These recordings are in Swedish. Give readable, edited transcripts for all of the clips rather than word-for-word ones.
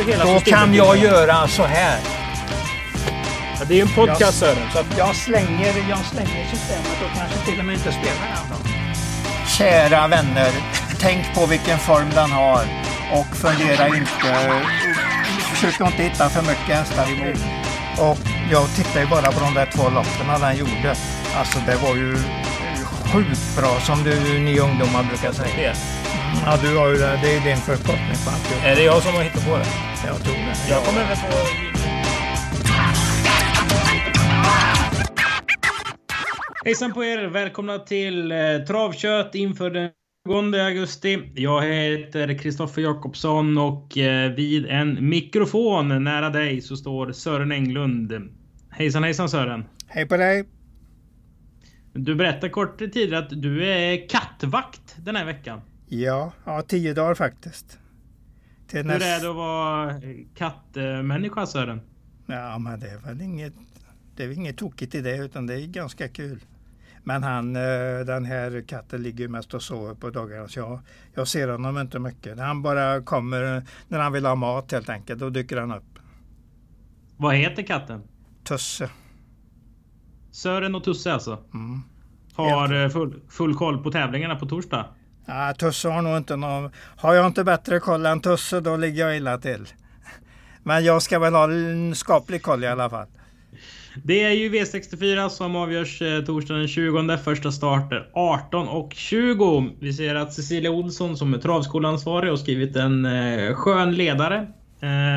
över hela systemet. Då kan jag göra så här. Ja, det är ju en podcast, Sören, så att jag slänger systemet och kanske till och med inte spelar den då. Kära vänner, tänk på vilken form den har och fundera inte. Försök inte hitta för mycket hästar emot. Och jag tittar ju bara på de där två lopperna den gjorde. Alltså det var ju sjukt bra, som ni ungdomar brukar säga. Ja, du har ju det. Det är din förkortning på allt. Är det jag som har hittat på det? Jag tror det. Jag kommer väl på... Hejsan på er, välkomna till Travkött inför den 20 augusti. Jag heter Kristoffer Jakobsson och vid en mikrofon nära dig så står Sören Englund. Hejsan Sören. Hej på dig. Du berättade kort tidigare att du är kattvakt den här veckan. Ja, 10 dagar faktiskt. Hur är det att vara kattmänniska, Sören? Ja, men det är väl inget tokigt i det, utan det är ganska kul. Men den här katten ligger ju mest och sover på dagarna, så jag ser honom inte mycket. Han bara kommer när han vill ha mat helt enkelt, då dyker han upp. Vad heter katten? Tusse. Sören och Tusse alltså? Mm. Har full koll på tävlingarna på torsdag? Ja, Tusse har nog inte någon... Har jag inte bättre koll än Tusse, då ligger jag illa till. Men jag ska väl ha en skaplig koll i alla fall. Det är ju V64 som avgörs torsdagen den 20. Första starter 18:20. Vi ser att Cecilia Olsson, som är travskolansvarig, har skrivit en skön ledare.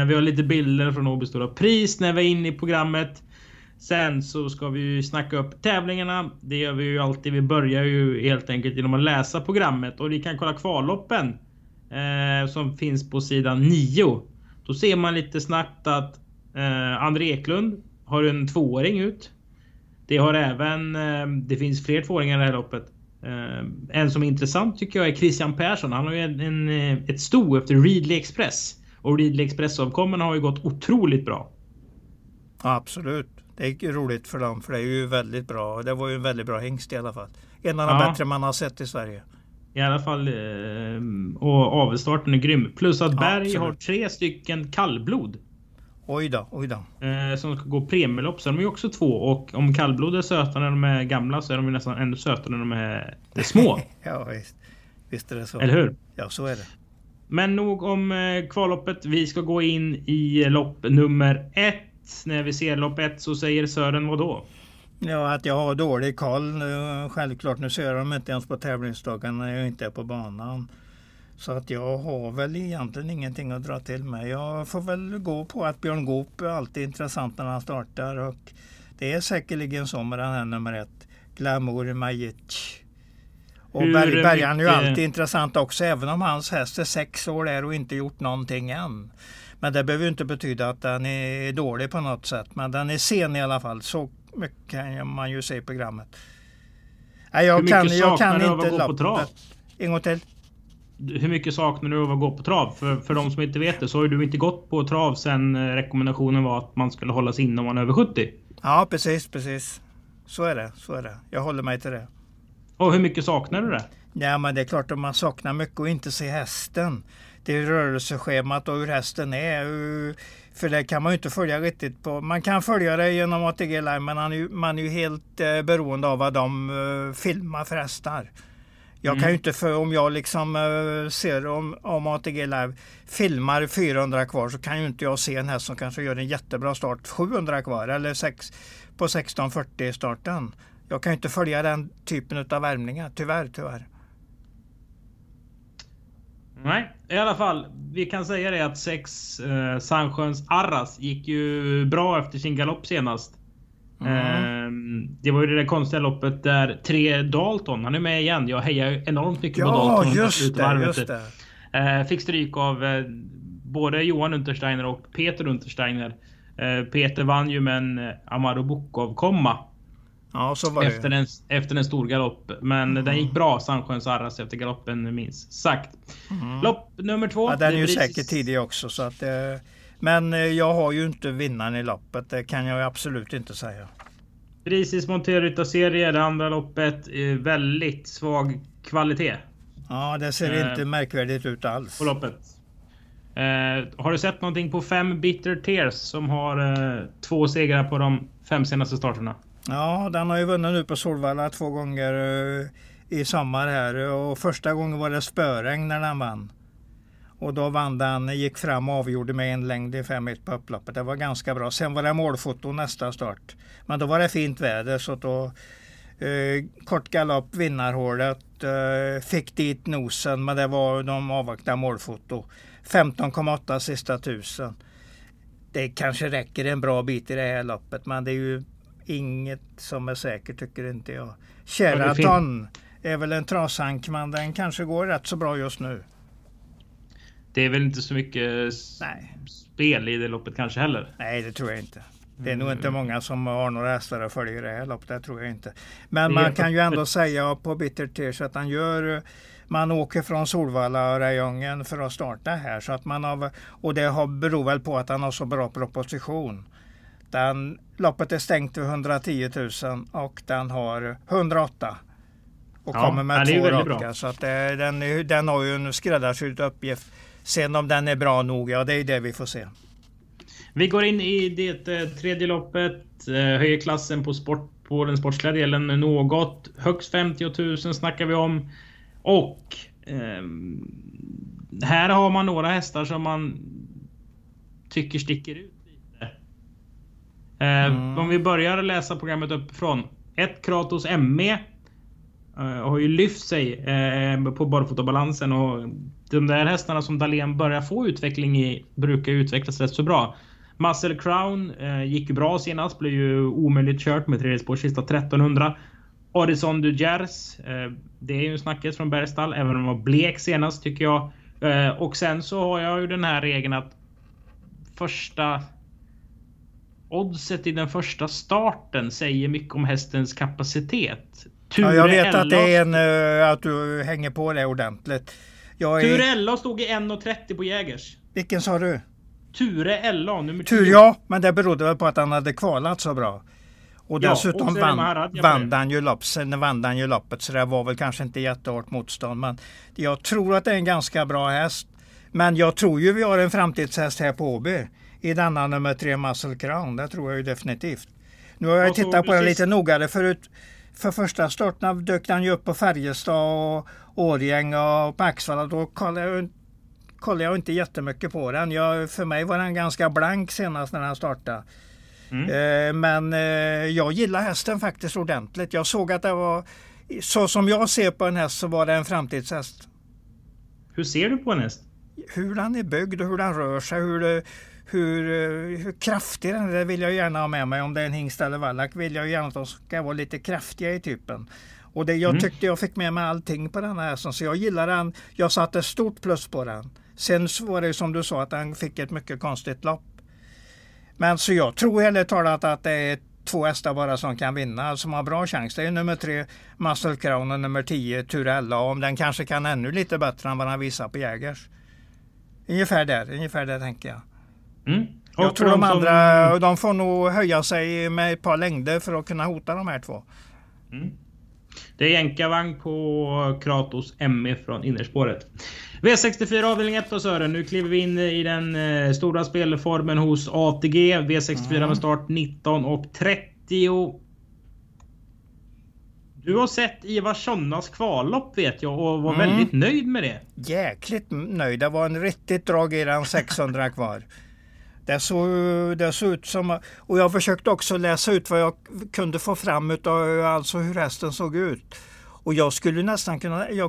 Vi har lite bilder från OB Stora Pris när vi är inne i programmet. Sen så ska vi ju snacka upp tävlingarna. Det gör vi ju alltid. Vi börjar ju helt enkelt genom att läsa programmet. Och ni kan kolla kvalloppen som finns på sidan 9. Då ser man lite snabbt att André Eklund har en 2-åring ut. Det har även... Det finns fler 2-åringar i det här loppet. En som är intressant tycker jag är Christian Persson. Han har ju ett sto efter Ridley Express. Och Ridley Express-avkommen har ju gått otroligt bra. Ja, absolut. Det är roligt för dem, för det är ju väldigt bra. Det var ju en väldigt bra hängst i alla fall. En av de bättre man har sett i Sverige. I alla fall. Och avstarten är grym. Plus att Berg har 3 stycken kallblod. Oj då. Som ska gå premielopp, så de är ju också 2. Och om kallblod är söta när de är gamla, så är de ju nästan ännu söta när de är små. Ja, visst är det så. Eller hur? Ja, så är det. Men nog om kvalloppet. Vi ska gå in i lopp nummer 1. När vi ser lopp 1 så säger Sören vad då? Ja, att jag har dålig koll. Självklart, nu ser de inte ens på tävlingsdagen när jag inte är på banan. Så att jag har väl egentligen ingenting att dra till med. Jag får väl gå på att Björn Goop är alltid intressant när han startar. Och det är säkerligen så med den här nummer 1, Glamour Magic. Och Bergberg är ju alltid intressant också, även om hans häst är 6 år där och inte gjort någonting än. Men det behöver ju inte betyda att den är dålig på något sätt. Men den är sen i alla fall. Så mycket kan man ju se i programmet. Nej, jag kan inte gå på trav? En gång till. Hur mycket saknar du av att gå på trav? För de som inte vet det, så har du inte gått på trav sen rekommendationen var att man skulle hålla sig in om man är över 70. Ja, precis. Så är det. Jag håller mig till det. Och hur mycket saknar du det? Ja, men det är klart att man saknar mycket och inte se hästen. Det är rörelseschemat och hur hästen är. För det kan man ju inte följa riktigt på. Man kan följa det genom ATG live, men man är ju helt beroende av vad de filmar för hästar. Jag kan ju inte, för om jag liksom ser om ATG live filmar 400 kvar, så kan ju inte jag se en häst som kanske gör en jättebra start 700 kvar eller 6 på 16:40 starten. Jag kan ju inte följa den typen av värmningar, tyvärr. Nej, i alla fall, vi kan säga det att 6 Sandsjöns Arras gick ju bra efter sin galopp senast. Det var ju det där konstiga loppet där 3 Dalton, han är med igen. Jag hejar enormt mycket på Dalton. Ja, just det. Fick stryk av både Johan Untersteiner och Peter Untersteiner. Peter vann ju med en Amaro Bokov komma. Ja, så var det. Efter en stor galopp. Men den gick bra, Sandsjöns Arras, efter galoppen minst sagt. Lopp nummer 2. Ja, den är ju säkert tidig också. Så att, men jag har ju inte vinnaren i loppet. Det kan jag absolut inte säga. Brisis Monterita-serie, det andra loppet. Väldigt svag kvalitet. Ja, det ser inte märkvärdigt ut alls. På loppet. Har du sett någonting på 5 Bitter Tears som har 2 segrar på de 5 senaste starterna? Ja, den har ju vunnit nu på Solvalla 2 gånger i sommar här. Och första gången var det Spöräng när den vann. Och då vann den, gick fram och avgjorde med en längd i 5-1 på upploppet. Det var ganska bra. Sen var det målfoto nästa start. Men då var det fint väder så då kort galopp vinnarhålet. Fick dit nosen men det var de avvakta målfoto. 15,8 sista tusen. Det kanske räcker en bra bit i det här loppet men det är ju inget som är säkert tycker inte jag. Käraton är väl en trasank men den kanske går rätt så bra just nu. Det är väl inte så mycket spel i det loppet kanske heller? Nej, det tror jag inte. Det är nog inte många som har några hästar att följa det här loppet, det tror jag inte. Men man kan ju ändå säga på Bitter Tears att man åker från Solvalla och Rajongen för att starta här. Så att man har, och det beror väl på att han har så bra proposition. Loppet är stängt vid 110 000 och den har 108 och kommer med 2 raka. Så att den har ju en skräddarsydd uppgift. Sen om den är bra nog, det är det vi får se. Vi går in i det tredje loppet. Höjer klassen på den sportsliga delen något. Högst 50 000 snackar vi om. Och här har man några hästar som man tycker sticker ut lite. Om vi börjar läsa programmet uppifrån. 1 Kratos ME har ju lyft sig på barfotabalansen. Och de där hästarna som Dahlén börjar få utveckling i brukar utvecklas rätt så bra. Muscle Crown gick bra senast. Blev ju omöjligt kört med tredje spår sista 1300. Arisson du Jers, det är ju snacket från Bergstall, även om de var blek senast tycker jag. Och sen så har jag ju den här regeln att första oddset i den första starten säger mycket om hästens kapacitet. Jag vet Ella, att det är att du hänger på det ordentligt. Ture Ella stod i 1,30 på Jägers. Vilken sa du? Ture Ella, nummer 10. Ja, men det berodde väl på att han hade kvalat så bra. Och dessutom vann han ju loppet så det var väl kanske inte jättehårt motstånd. Men jag tror att det är en ganska bra häst. Men jag tror ju vi har en framtidshäst här på Åby. I denna nummer 3 Muscle Crown, det tror jag ju definitivt. Nu har jag tittat på den lite nogare förut. För första starten dök den ju upp på Färjestad och Årgäng och på Axvalla. Då kollade jag inte jättemycket på den. För mig var den ganska blank senast när den startade. Men jag gillar hästen faktiskt ordentligt. Jag såg att det var, så som jag ser på en häst så var det en framtidshäst. Hur ser du på en häst? Hur den är byggd och hur den rör sig, hur kraftig den är, det vill jag gärna ha med mig. Om det är en hingst eller vallack vill jag gärna att de ska vara lite kraftiga i typen. Och det, jag tyckte jag fick med mig allting på den här hästen, så jag gillar den. Jag satte stort plus på den. Sen var det som du sa att han fick ett mycket konstigt lopp. Men så jag tror heller talat att det är 2 hästar bara som kan vinna, som har bra chans. Det är nummer 3, Muscle Crown, och nummer 10, Turella. Om den kanske kan ännu lite bättre än vad han visar på Jägers. Ungefär där tänker jag. Jag tror de andra, de får nog höja sig med ett par längder för att kunna hota de här 2. Det är jänkarvagn på Kratos ME från innerspåret. V64 avdelning 1 då, Sören. Nu kliver vi in i den stora spelformen hos ATG. V64 med start 19:30. Du har sett Ivarssonnas kvallopp vet jag och var väldigt nöjd med det. Jäkligt nöjd. Det var en riktigt drag i den 600 kvar. Det såg ut som, och jag försökte också läsa ut vad jag kunde få fram utav, alltså hur hästen såg ut. Och jag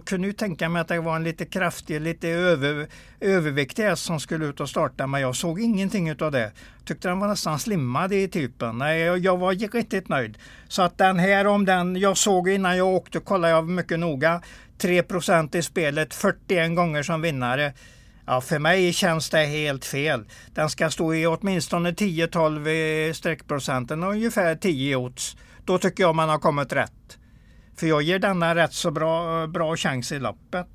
kunde ju tänka mig att det var en lite kraftig, lite överviktig häst som skulle ut och starta, men jag såg ingenting utav det. Tyckte den var nästan slimmad i typen. Nej, jag var riktigt nöjd. Så att den här, om den jag såg innan jag åkte, kollade jag mycket noga. 3% i spelet, 41 gånger som vinnare. Ja, för mig känns det helt fel. Den ska stå i åtminstone 10-12 sträckprocenten och ungefär 10 odds. Då tycker jag man har kommit rätt. För jag ger denna rätt så bra chans i loppet.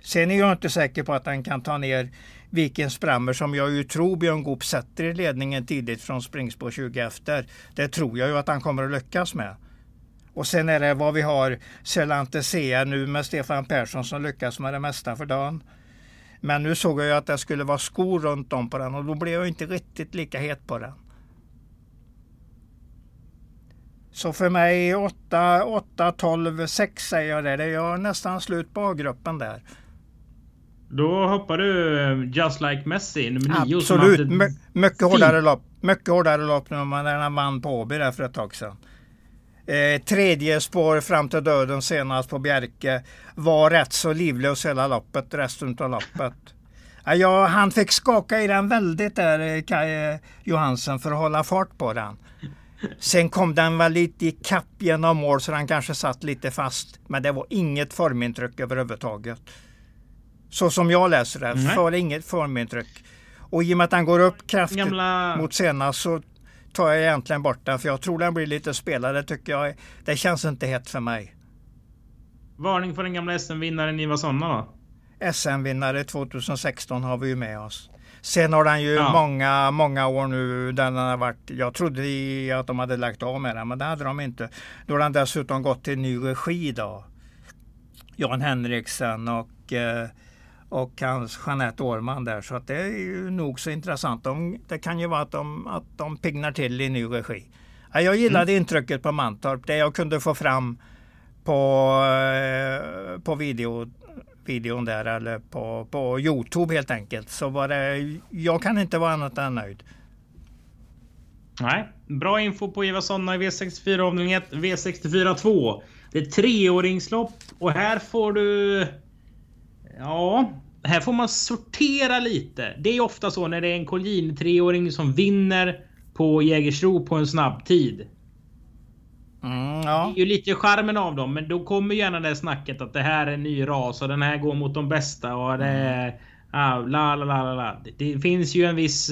Sen är jag inte säker på att den kan ta ner Vikens Brammer, som jag ju tror Björn Goop sätter i ledningen tidigt från springspår 20 efter. Det tror jag ju att han kommer att lyckas med. Och sen är det vad vi har Selante Sea nu med Stefan Persson som lyckas med det mesta för dagen. Men nu såg jag ju att det skulle vara skor runt om på den och då blev jag inte riktigt lika het på den. Så för mig 8, 12, 6 säger jag det. Det är nästan slut på gruppen där. Då hoppar du Just Like Messi nummer 9. Absolut, mycket hårdare lopp när man vann på Åby där för ett tag sedan. Tredje spår fram till döden senast på Bjerke var rätt så livlös hela loppet, resten av loppet. Ja, han fick skaka i den väldigt där, Johansson, för att hålla fart på den. Sen kom den väl lite i kapp genom mål så den kanske satt lite fast. Men det var inget formintryck överhuvudtaget. Så som jag läser det, så var det inget formintryck. Och i och med att den går upp kraftigt mot senast så tar jag egentligen bort den. För jag tror den blir lite spelare, tycker jag. Det känns inte hett för mig. Varning för den gamla SM-vinnaren Iva Sonna då? SM-vinnare 2016 har vi ju med oss. Sen har den ju många år nu där den har varit. Jag trodde att de hade lagt av med den, men det hade de inte. Då har den dessutom gått till ny regi då. Jan Henriksen och hans Jeanette Årman där. Så att det är ju nog så intressant. Det kan ju vara att de pignar till i ny regi. Jag gillade intrycket på Mantorp. Det jag kunde få fram på videon där eller på YouTube helt enkelt, så var det, jag kan inte vara annat än nöjd. Nej, bra info på Iva Sonna i V64 avdelning 1, V64 2. Det är treåringslopp och här får man sortera lite. Det är ofta så när det är en Collin treåring som vinner på Jägersro på en snabb tid. Det är ju lite charmen av dem. Men då kommer gärna det snacket att det här är en ny ras och den här går mot de bästa och det är det finns ju en viss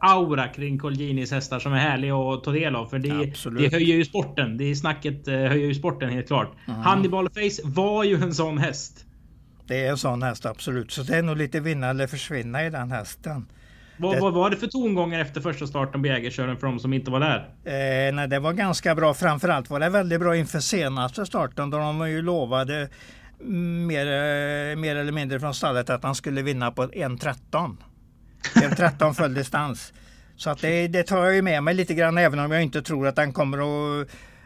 aura kring Colginis hästar som är härlig att ta del av. För det höjer ju sporten. Det snacket höjer ju sporten helt klart. Hannibal Face var ju en sån häst. Det är en sån häst, absolut. Så det är nog lite vinna eller försvinna i den hästen. Vad var det för tongångar efter första starten på Jägerkören för de som inte var där? Nej, det var ganska bra. Framförallt var det väldigt bra inför senaste starten då de ju lovade mer eller mindre från stallet att han skulle vinna på 1.13. 1.13 full distans. Så att det tar jag ju med mig lite grann, även om jag inte tror att han kommer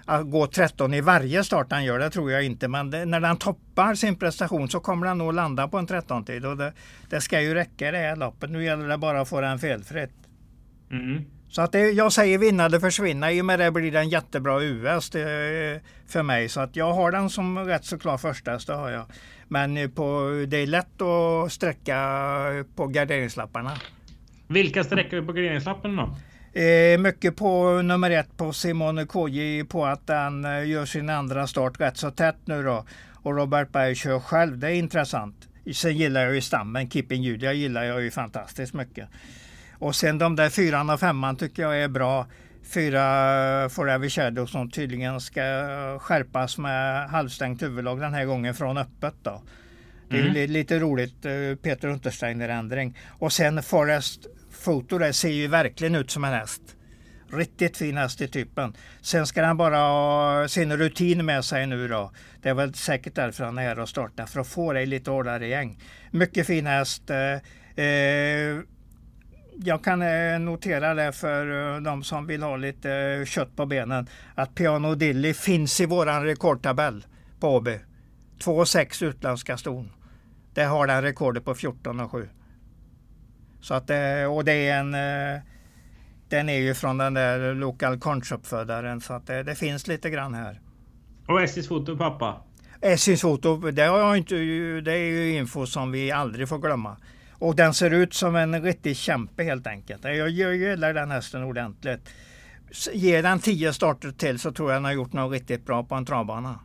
att gå 13 i varje start han gör. Det tror jag inte. Men när han toppar sin prestation så kommer han nog landa på en 13-tid. Och det ska ju räcka det här loppet. Nu gäller det bara att få den felfritt. Så att jag säger vinna eller försvinna. I och med det blir den jättebra US för mig. Så att jag har den som rätt så klar första. Så har jag. Men det är lätt att sträcka på garderingslapparna. Vilka sträcker vi på garderingslappen då? Mycket på nummer 1 på Simone Koji på att han gör sin andra start rätt så tätt nu då. Och Robert Berg kör själv, det är intressant. Sen gillar jag ju stammen, Kipping Julia gillar jag ju fantastiskt mycket. Och sen de där 4 och 5 tycker jag är bra. 4 Forever Shadow som tydligen ska skärpas med halvstängt huvudlag den här gången från öppet då. Det är ju lite roligt, Peter Untersteiner-ändring. Och sen Forrest Foto, det ser ju verkligen ut som en häst. Riktigt fin häst i typen. Sen ska han bara ha sin rutin med sig nu då. Det är väl säkert därför han är här och startar. För att få det lite hårdare gäng. Mycket fin häst. Jag kan notera det för de som vill ha lite kött på benen. Att Piano Dilly finns i våran rekordtabell på Åby. 2,6 utländska ston. Det har den rekordet på 14,7. Så att den är ju från den där lokal konsuppfödaren, så att det finns lite grann här. Och Essis Foto, pappa? Essis Foto, det är ju info som vi aldrig får glömma. Och den ser ut som en riktig kämpe helt enkelt. Jag gillar den hästen ordentligt. Ger den 10 starter till så tror jag den har gjort något riktigt bra på en travbana.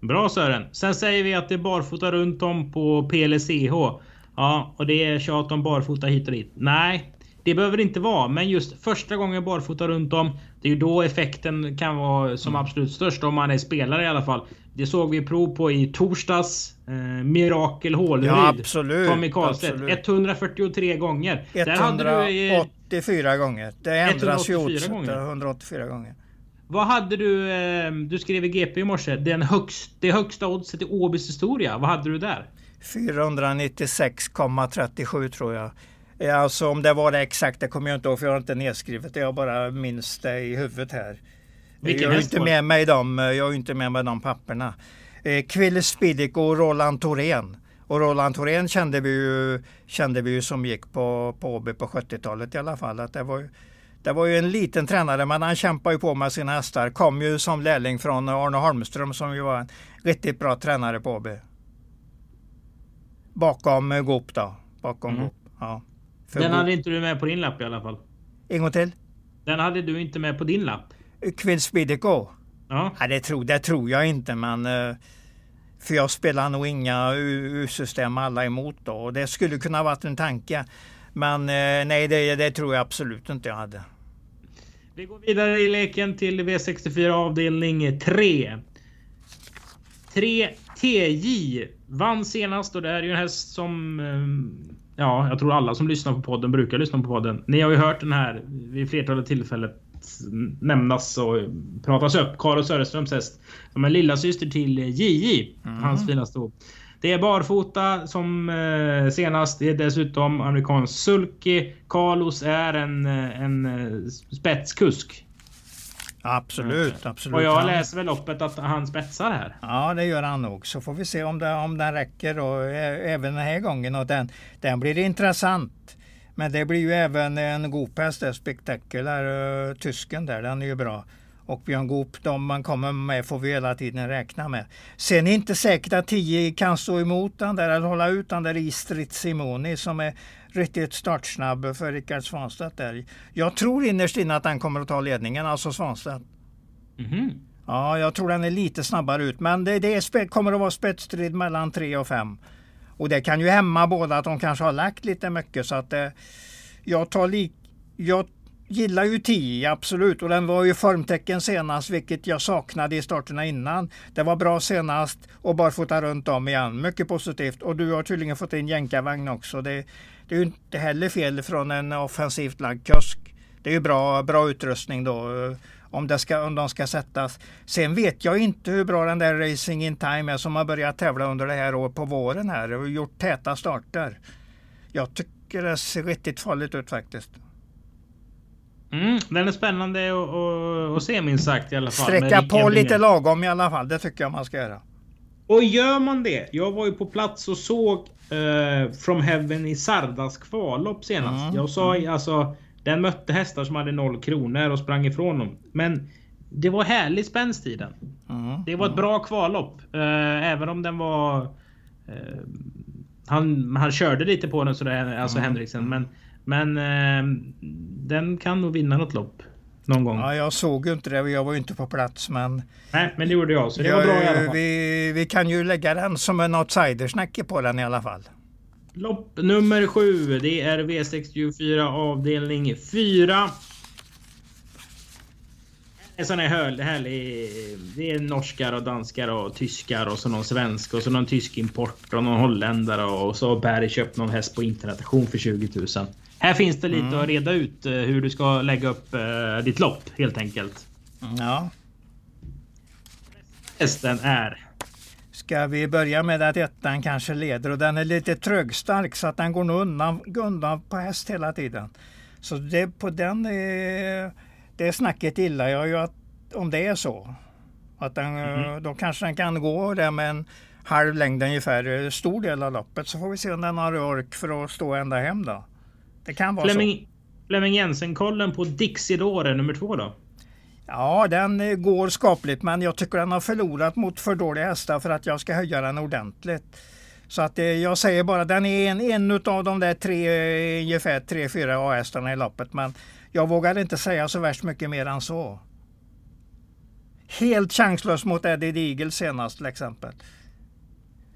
Bra Sören. Sen säger vi att det är barfota runt om på PLCH. Ja, och det är tjat om barfota hit och dit. Nej, det behöver det inte vara. Men just första gången barfota runt om, det är ju då effekten kan vara som absolut störst om man är spelare i alla fall. Det såg vi prov på i torsdags. Mirakel Håleryd. Ja, absolut. Tommy Karlstedt, 143 gånger. 184 gånger. Det ändras ju 184 gånger. Vad hade du skrev i GP i morse, det högsta oddset i Åbys historia. Vad hade du där? 496,37 tror jag. Alltså om det var det exakt, det kommer jag inte ihåg för jag har inte nedskrivet det. Jag bara minns det i huvudet här. Vilken jag är inte med mig dem, jag är inte med mig de papperna. Kville Spidic och Roland Torén. Och Roland Torén kände vi ju som gick på OB på 70-talet i alla fall. Att det var ju en liten tränare, men han kämpade ju på med sina hästar. Kom ju som lärling från Arne Holmström som ju var en riktigt bra tränare på OB. Bakom Goop då. Goop, ja. För den hade inte du med på din lapp i alla fall. En gång till? Den hade du inte med på din lapp. Kvinnspidico? Ja. Ja, det tror jag inte, men... För jag spelar nog inga U-system alla emot då. Och det skulle kunna ha varit en tanke. Men nej, det tror jag absolut inte jag hade. Vi går vidare i leken till V64 avdelning 3. 3 TJ vann senast och det är ju en häst som... Ja, jag tror alla som lyssnar på podden brukar lyssna på podden. Ni har ju hört den här vid flertalet tillfället nämnas och pratas upp. Karl Söderströms häst som en lilla syster till JJ, hans finaste ord. Det är barfota som senast, det är dessutom amerikansk sulky. Carlos är en spetskusk. Absolut, absolut. Och jag läser väl loppet att han spetsar här. Ja, det gör han nog. Så får vi se om den räcker och även den här gången. Och den blir intressant. Men det blir ju även en Goop-häst, spektakulär tysken där. Den är ju bra. Och Björn Goop, de man kommer med får vi hela tiden räkna med. Sen är inte säkert att 10 kan stå emot den där eller hålla ut den där i Strid Simoni som är riktigt startsnabb för Rickard Svanstedt där. Jag tror innerst inne att han kommer att ta ledningen, alltså Svanstedt. Mm-hmm. Ja, jag tror den är lite snabbare ut. Men det kommer att vara spetsstrid mellan 3 och 5. Och det kan ju hämma båda att de kanske har lagt lite mycket. Så att jag gillar ju 10, absolut. Och den var ju formtecken senast, vilket jag saknade i starterna innan. Det var bra senast och bara fota runt om igen. Mycket positivt. Och du har tydligen fått in jänkarvagn också. Det är ju inte heller fel från en offensivt lagd kusk. Det är ju bra utrustning då om de ska sättas. Sen vet jag inte hur bra den där Racing in Time är som har börjat tävla under det här året på våren här och gjort täta starter. Jag tycker det ser riktigt farligt ut faktiskt. Den är spännande att se minst sagt i alla fall. Sträcka på lite lagom i alla fall, det tycker jag man ska göra. Och gör man det? Jag var ju på plats och såg From Heaven i Sardas kvallopp senast. Jag sa alltså, den mötte hästar som hade 0 kronor och sprang ifrån dem. Men det var härlig spänstiden. Det var ett bra kvallopp. Även om den var... han körde lite på den sådär, alltså Henriksen. Men den kan nog vinna något lopp någon gång. Ja, jag såg ju inte det, jag var ju inte på plats. Men... Nej, men det gjorde jag, så det var bra i alla fall. Vi kan ju lägga den som en outsidersnack på den i alla fall. Lopp nummer 7, det är V64 avdelning 4. En sån här härlig, det är norskar och danskar och tyskar och så någon svensk och så någon tysk import och någon holländare och så har Berg köpt någon häst på internation för 20 000. Här finns det lite att reda ut hur du ska lägga upp ditt lopp helt enkelt. Ja. Hästen är... Ska vi börja med att ettan kanske leder och den är lite trögstark så att den går undan på häst hela tiden. Så det, på den det snacket gillar jag ju att, om det är så. Att den, då kanske den kan gå där med en halv längd ungefär, stor del av loppet. Så får vi se om den har ork för att stå ända hem då. Det kan vara så. Flemming Jensen-kollen på Dixidore nummer 2 då? Ja, den går skapligt, men jag tycker den har förlorat mot för dåliga hästar för att jag ska höja den ordentligt. Så att jag säger bara, den är en av de där ungefär 3-4 A-hästarna i loppet, men jag vågar inte säga så värst mycket mer än så. Helt chanslös mot Eddie Deagle senast till exempel.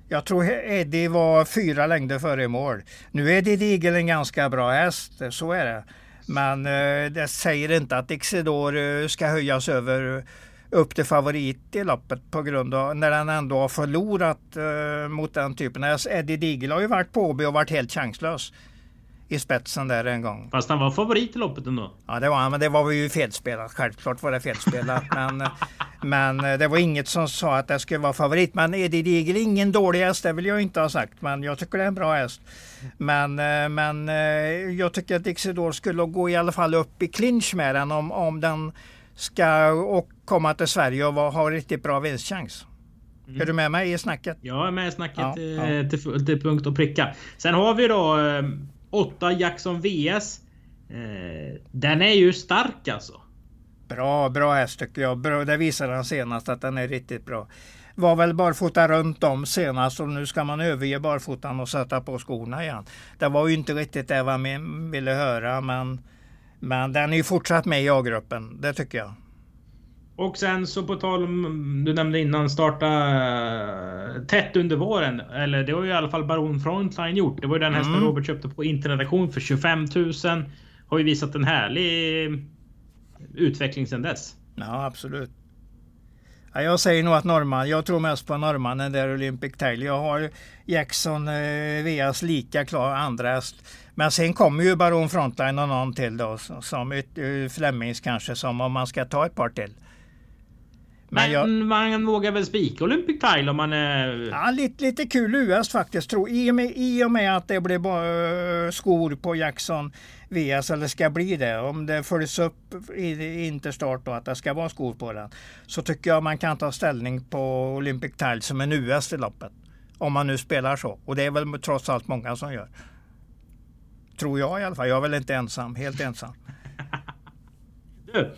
Jag tror Eddie var 4 längder före mål. Nu är Eddie Deagle en ganska bra häst, så är det. Men det säger inte att Dixidor ska höjas över upp till favorit i loppet på grund av när den ändå har förlorat mot den typen. Eddie Deagle har ju varit på OB och varit helt chanslös. i spetsen där en gång. Fast han var favorit i loppet ändå. Ja, det var han, men det var ju felspelat. Självklart var det felspelat, men det var inget som sa att det skulle vara favorit. Men Edith Eagle, ingen dålig häst, det vill jag inte ha sagt. Men jag tycker det är en bra häst. Men jag tycker att Exidor skulle gå i alla fall upp i clinch med den om den ska och komma till Sverige och ha riktigt bra vinstchans. Mm. Är du med mig i snacket? Jag är med i snacket till punkt och pricka. Sen har vi då 8 Jackson VS. Den är ju stark alltså. Bra häst tycker jag. Bra, det visade han senast att den är riktigt bra. Var väl barfota runt om senast och nu ska man överge barfotan och sätta på skorna igen. Det var ju inte riktigt det vad man ville höra, men den är ju fortsatt med i A-gruppen, det tycker jag. Och sen så på tal om, du nämnde innan, starta tätt under våren. Eller det var ju i alla fall Baron Frontline gjort. Det var ju den hästen Robert köpte på internredaktion för 25 000. Har ju visat en härlig utveckling sedan dess. Ja, absolut. Ja, jag säger nog att Norman, jag tror mest på Norman än där Olympic Tail. Jag har Jackson VS lika klar andra häst. Men sen kommer ju Baron Frontline och någon till då. Som Flemings kanske, som om man ska ta ett par till. Men man vågar väl spika Olympic Tile om man är... Ja, lite kul US faktiskt. I och med att det blir bara skor på Jackson VS, eller ska bli det, om det följs upp i interstart och att det ska vara skor på den, så tycker jag man kan ta ställning på Olympic Tile som en US i loppet. Om man nu spelar så. Och det är väl trots allt många som gör. Tror jag i alla fall. Jag är väl inte ensam, helt ensam. Du...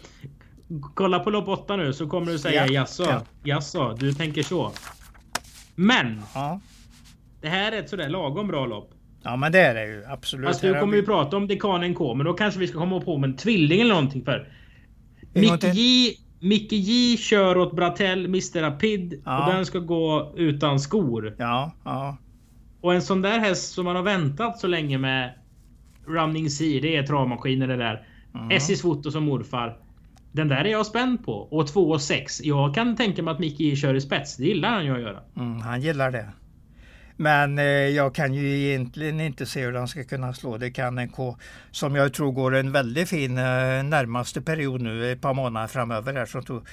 Kolla på lopp 8 nu så kommer du säga jaså, du tänker så. Men det här är ett sådär lagom bra lopp. Ja, men det är det ju, absolut. Alltså, du kommer ju prata om dekanen K, men då kanske vi ska komma på med en tvilling eller någonting för. Micke J kör åt Brattell, Mr. Rapid, och den ska gå utan skor. Ja. Och en sån där häst som man har väntat så länge med, Running C, det är travmaskiner det där. Essis Foto som morfar. Den där är jag spänd på. Och 2,6. Jag kan tänka mig att Micke kör i spets. Det gillar han ju att göra. Han gillar det. Men jag kan ju egentligen inte se hur han ska kunna slå. Det kan en K som jag tror går en väldigt fin närmaste period nu. Ett par månader framöver här. Så tror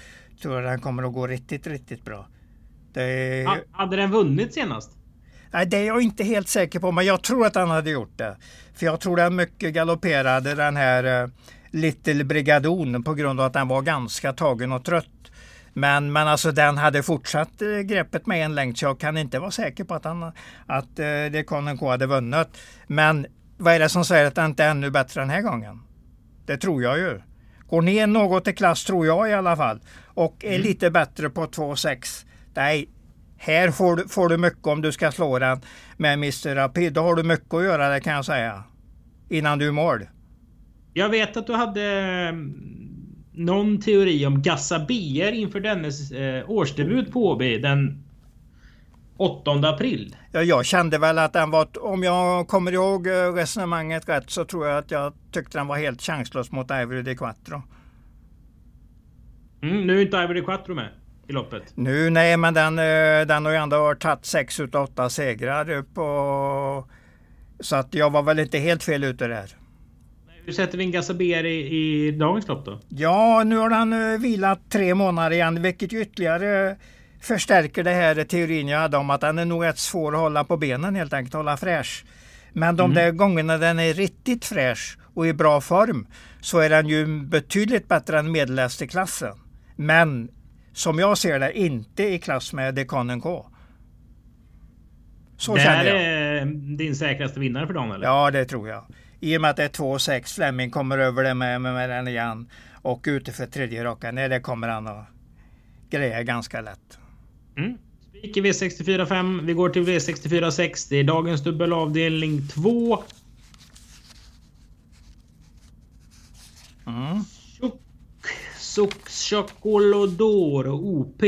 jag den kommer att gå riktigt, riktigt bra. Hade den vunnit senast? Nej, det är jag inte helt säker på. Men jag tror att han hade gjort det. För jag tror den mycket galopperade den här... Little Brigadon på grund av att den var ganska tagen och trött. Men alltså den hade fortsatt greppet med en längd, så jag kan inte vara säker på att det Conan K hade vunnit. Men vad är det som säger att den inte är ännu bättre den här gången? Det tror jag ju. Går ner något i klass tror jag i alla fall. Och är lite bättre på 2,6. Nej, här får du mycket om du ska slå den med Mr. Rapid. Då har du mycket att göra, det kan jag säga. Innan du mål. Jag vet att du hade någon teori om Gassabier inför dennes årsdebut på OB den 8 april. Ja, jag kände väl att den var, om jag kommer ihåg resonemanget rätt, så tror jag att jag tyckte den var helt chanslös mot Ivory de Quattro. Nu är inte Ivory de Quattro med i loppet. Nu, nej, men den har ju ändå tagit 6 av 8 segrar på, så att jag var väl inte helt fel ute där. Hur sätter vi in Gassabier i dagens lopp då? Ja, nu har han vilat 3 månader igen, vilket ytterligare förstärker det här teorin jag hade om att han är nog rätt svår att hålla på benen, helt enkelt hålla fräsch. Men de där gångerna den är riktigt fräsch och i bra form, så är den ju betydligt bättre än medelläst i klassen. Men som jag ser det, inte i klass med Dekanen K. Så känner jag. Det är din säkraste vinnare för dagen, eller? Ja, det tror jag. I och med att det är 2,6, Flemming kommer över det med den igen. Och ute för tredje rakan, nej, det kommer han att greja ganska lätt. Spik i V64-5, vi går till V64-6. Det är dagens dubbelavdelning 2. Chocolodoro OP.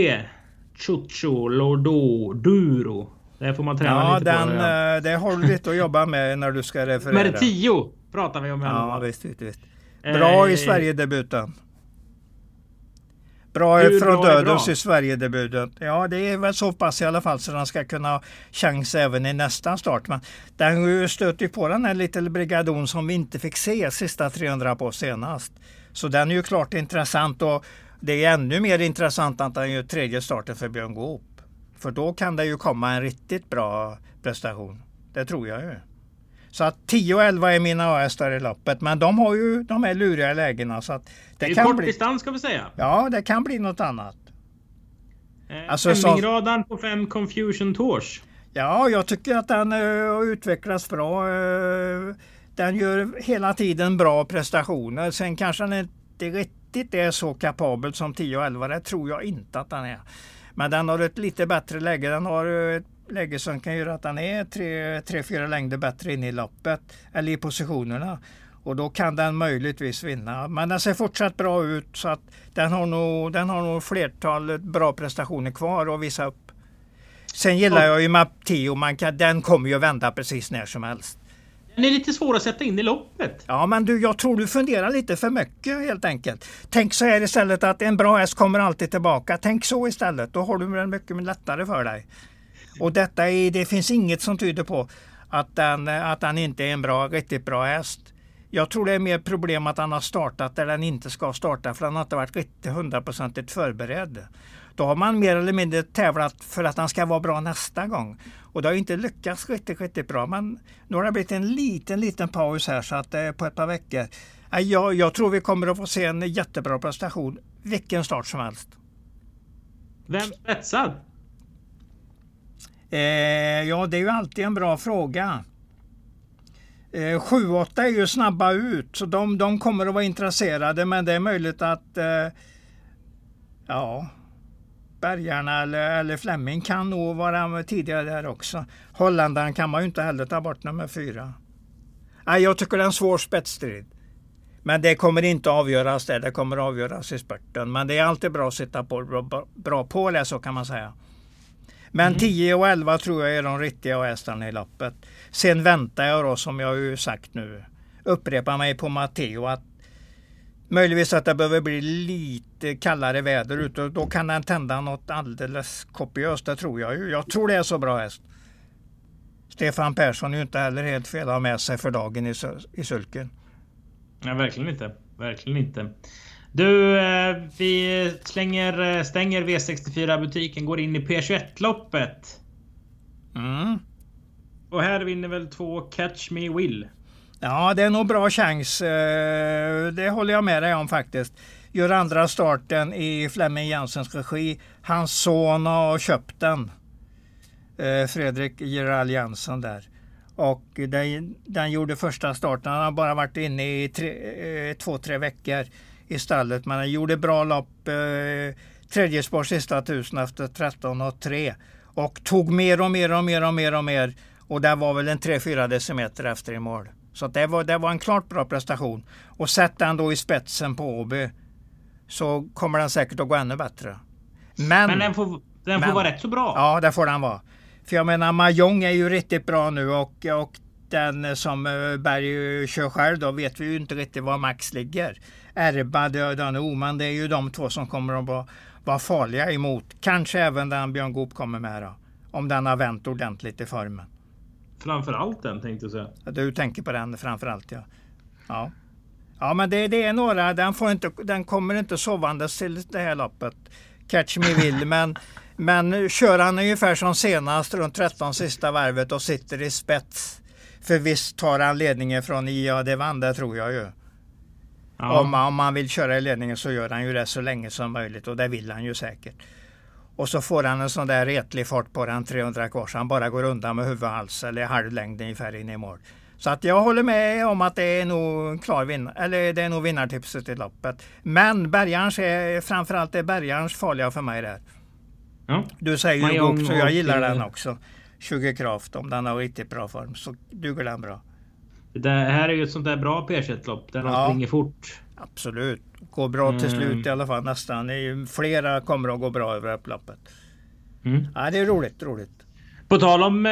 Chocolodoro Duro. Det får man träna lite på. Ja, det har du lite att jobba med när du ska referera. Men 10 pratar vi om. Ja, visst. Bra i Sverige-debuten. Bra hur från Dödus i Sverigedebuten. Ja, det är väl så pass i alla fall så den ska kunna chans även i nästa start. Men den stöter ju på den här Little Brigadon som vi inte fick se sista 300 på senast. Så den är ju klart intressant och det är ännu mer intressant att den gör tredje starten för Björn Goop. För då kan det ju komma en riktigt bra prestation. Det tror jag ju. Så att 10 och 11 är mina A-hästar i loppet. Men de har ju de här luriga lägena. Så att det kan kort bli distans ska vi säga. Ja, det kan bli något annat. Alltså, femmingradan på 5 Confusion Tours. Ja, jag tycker att den utvecklas bra. Den gör hela tiden bra prestationer. Sen kanske den inte riktigt är så kapabel som 10 och 11. Det tror jag inte att den är. Men den har ett lite bättre läge. Den har ett läge som kan göra att den är 3-4 längder bättre in i loppet. Eller i positionerna. Och då kan den möjligtvis vinna. Men den ser fortsatt bra ut. Så att den har nog flertal bra prestationer kvar att visa upp. Sen gillar jag ju Map 10. Den kommer ju vända precis när som helst. Den är lite svår att sätta in i loppet. Ja, men du, jag tror du funderar lite för mycket helt enkelt. Tänk så här istället att en bra häst kommer alltid tillbaka. Tänk så istället. Då har du den mycket lättare för dig. Och det finns inget som tyder på att den inte är en riktigt bra häst. Jag tror det är mer problem att han har startat där den inte ska starta. För han har inte varit riktigt 100% förberedd. Då har man mer eller mindre tävlat för att han ska vara bra nästa gång. Och det har inte lyckats riktigt bra. Men nu har det blivit en liten paus här så att det är på ett par veckor. Jag tror vi kommer att få se en jättebra prestation. Vilken start som helst. Vem spetsad? Det är ju alltid en bra fråga. 7-8 är ju snabba ut. Så de kommer att vara intresserade. Men det är möjligt att Bergarna eller Flemming kan nog vara tidigare där också. Hollandaren kan man ju inte heller ta bort nummer 4. Nej, jag tycker det är en svår spetsstrid. Men det kommer inte avgöras där. Det kommer avgöras i spurten. Men det är alltid bra att sitta på bra påläs, så kan man säga. Men 10 och 11 tror jag är de riktiga hästarna i loppet. Sen väntar jag då, som jag ju sagt nu. Upprepar mig på Matteo att möjligtvis att det behöver bli lite kallare väder ute. Och då kan den tända något alldeles kopiöst, det tror jag ju. Jag tror det är så bra häst. Stefan Persson är ju inte heller helt fel att ha med sig för dagen i sulken. Nej, verkligen inte. Verkligen inte. Du, vi stänger V64-butiken, går in i P21-loppet. Mm. Och här vinner väl 2 Catch Me Will. Ja, det är nog bra chans. Det håller jag med dig om faktiskt. Gör andra starten i Flemming Janssens regi. Hans son har köpt den. Fredrik Gerald Jansson där. Och den gjorde första starten. Han har bara varit inne i 2-3 veckor i stallet. Men han gjorde bra lopp. Tredje spår sista 1000 efter 13,3. Och tog mer och mer. Och där var väl en 3-4 decimeter efter i mål. Så det var en klart bra prestation. Och sätter han då i spetsen på Åby så kommer den säkert att gå ännu bättre. Men den får vara rätt så bra. Ja, det får den vara. För jag menar, Mahjong är ju riktigt bra nu och den som Berg kör själv då vet vi ju inte riktigt var Max ligger. Erba, Dödanå, men det är ju de två som kommer att vara farliga emot. Kanske även den Björn Goop kommer med då. Om den har vänt ordentligt i formen. Framförallt den, tänkte jag säga. Du tänker på den framförallt, ja. Ja, ja, men det är några. Den kommer inte sovandes till det här loppet. Catch Me Will, men kör han ungefär som senast runt 13 sista varvet och sitter i spets. För visst tar han ledningen från IA Devan, det tror jag ju. Ja. Om man vill köra i ledningen så gör han ju det så länge som möjligt och det vill han ju säkert. Och så får han en sån där retlig fart på den 300 kvar. Så han bara går undan med huvudhals eller halvlängd ungefär in i mål. Så att jag håller med om att det är nog klar eller det är nog vinnartipset i loppet. Men Bergarns är framförallt Bergarns farliga för mig där. Ja. Du säger ju upp, så jag gillar den också. 20 kraft, om den har riktigt bra form så duger den bra. Det här är ju ett sånt där bra P21-lopp där de springer fort. Absolut. Går bra till slut i alla fall nästan. Flera kommer att gå bra över upploppet. Ja, det är roligt. På tal om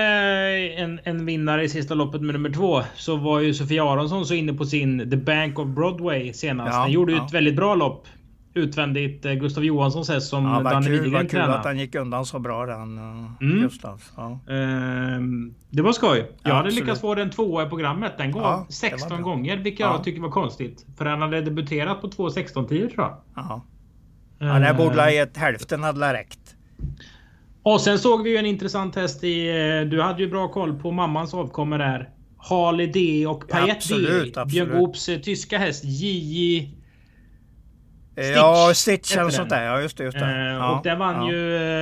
en vinnare i sista loppet med nummer 2 så var ju Sofia Aronsson så inne på sin The Bank of Broadway senast. Den gjorde ju ett väldigt bra lopp. utvändigt Gustav Johanssons häst som Danne Widegren tränade. Kul att han gick undan så bra den Gustav. Ja. Det var skoj. Jag hade lyckats få den tvåa i programmet. Den gav 16 gånger, vilket jag tycker var konstigt. För han hade debuterat på 2.16.10 tror jag. Ja. Han hade borde gett hälften hade räckt. Och sen såg vi ju en intressant häst i... Du hade ju bra koll på mammans avkommor där. Harley D och Payet D. Björn Goops tyska häst. J.J. Stitch, ja, Stitch eller sånt där. Ja, just det. Och där vann ju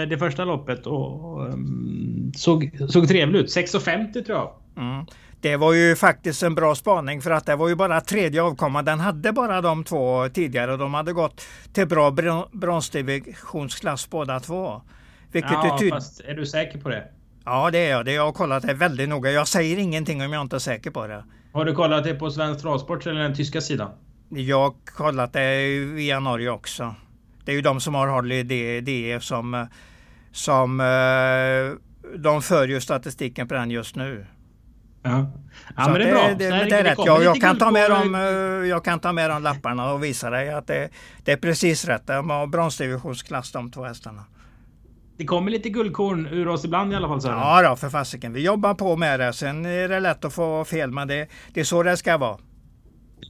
det första loppet och såg trevligt ut. 6.50 tror jag. Mm. Det var ju faktiskt en bra spaning för att det var ju bara tredje avkomma. Den hade bara de två tidigare. De hade gått till bra bronsdivisionsklass båda två. Vilket fast är du säker på det? Ja, det är jag. Jag har kollat det väldigt noga. Jag säger ingenting om jag inte är säker på det. Har du kollat det på Svensk Travsport eller den tyska sidan? Jag har kollat det via Norge också. Det är ju de som har Harley DE som de för ju statistiken på den just nu. Ja, men det är bra. Det är rätt. Jag kan ta med de lapparna och visa dig att det är precis rätt. De har bronsdivisionsklass de två hästarna. Det kommer lite guldkorn ur oss ibland i alla fall. Så ja då, för fasiken. Vi jobbar på med det. Sen är det lätt att få fel, men det är så det ska vara.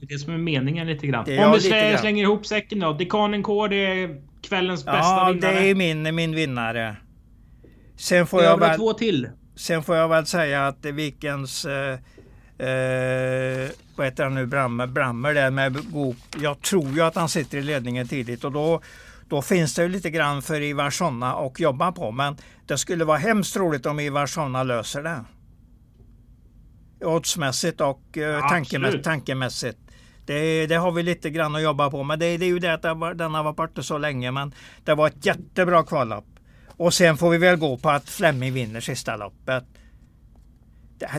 Det som är meningen lite grann. Om du slänger ihop säcken då. Dekanen K, det är kvällens bästa vinnare. Ja, det är min vinnare. Sen får jag väl två till. Sen får jag väl säga att Vikens vad heter han nu? Brammer där med Goop. Jag tror ju att han sitter i ledningen tidigt och då finns det ju lite grann för Ivarssona och jobba på. Men det skulle vara hemskt roligt om Ivarssona löser det. Oddsmässigt och tankemässigt. Det har vi lite grann att jobba på. Men det är ju det att den har varit borta så länge. Men det var ett jättebra kvallopp. Och sen får vi väl gå på att Flemming vinner sista loppet.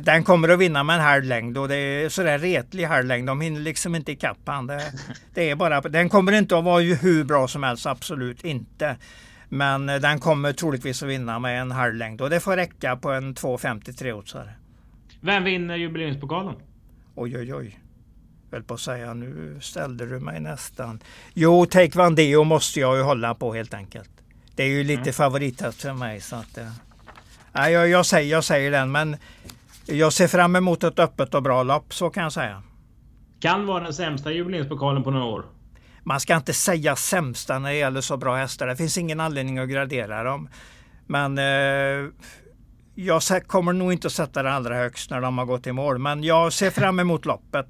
Den kommer att vinna med en halv längd och det är sådär retlig halv längd. De hinner liksom inte ikapp han. Det är bara, den kommer inte att vara hur bra som helst, absolut inte. Men den kommer troligtvis att vinna med en halv längd och det får räcka på en 2.53 oddsare. Vem vinner jubileumspokalen? Oj. Väl på att säga, nu ställde du mig nästan. Jo, Take Van Deo måste jag ju hålla på helt enkelt. Det är ju lite favoritet för mig så att... Nej, jag säger den, men jag ser fram emot ett öppet och bra lopp, så kan jag säga. Kan vara den sämsta jubileumspokalen på några år. Man ska inte säga sämsta när det gäller så bra hästar. Det finns ingen anledning att gradera dem. Men jag kommer nog inte att sätta det allra högst när de har gått i mål. Men jag ser fram emot loppet.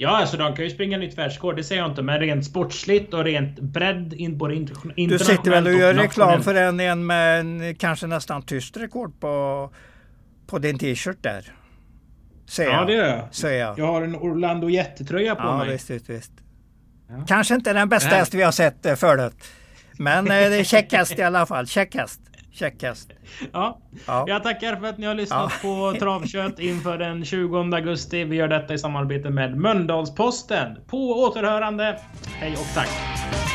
Ja, alltså de kan ju springa nytt världsrekord, det säger jag inte. Men rent sportsligt och rent bredd både internationellt. Du sitter väl och gör reklam för en med en kanske nästan tyst rekord på din t-shirt där. Ja, det gör jag. Jag har en Orlando Jättetröja på mig. Visst. Ja. Kanske inte den bästa häst vi har sett förut. Men det är käckast i alla fall. Käckast. Ja. Jag tackar för att ni har lyssnat på Travkött inför den 20 augusti. Vi gör detta i samarbete med Mölndalsposten. På återhörande. Hej och tack.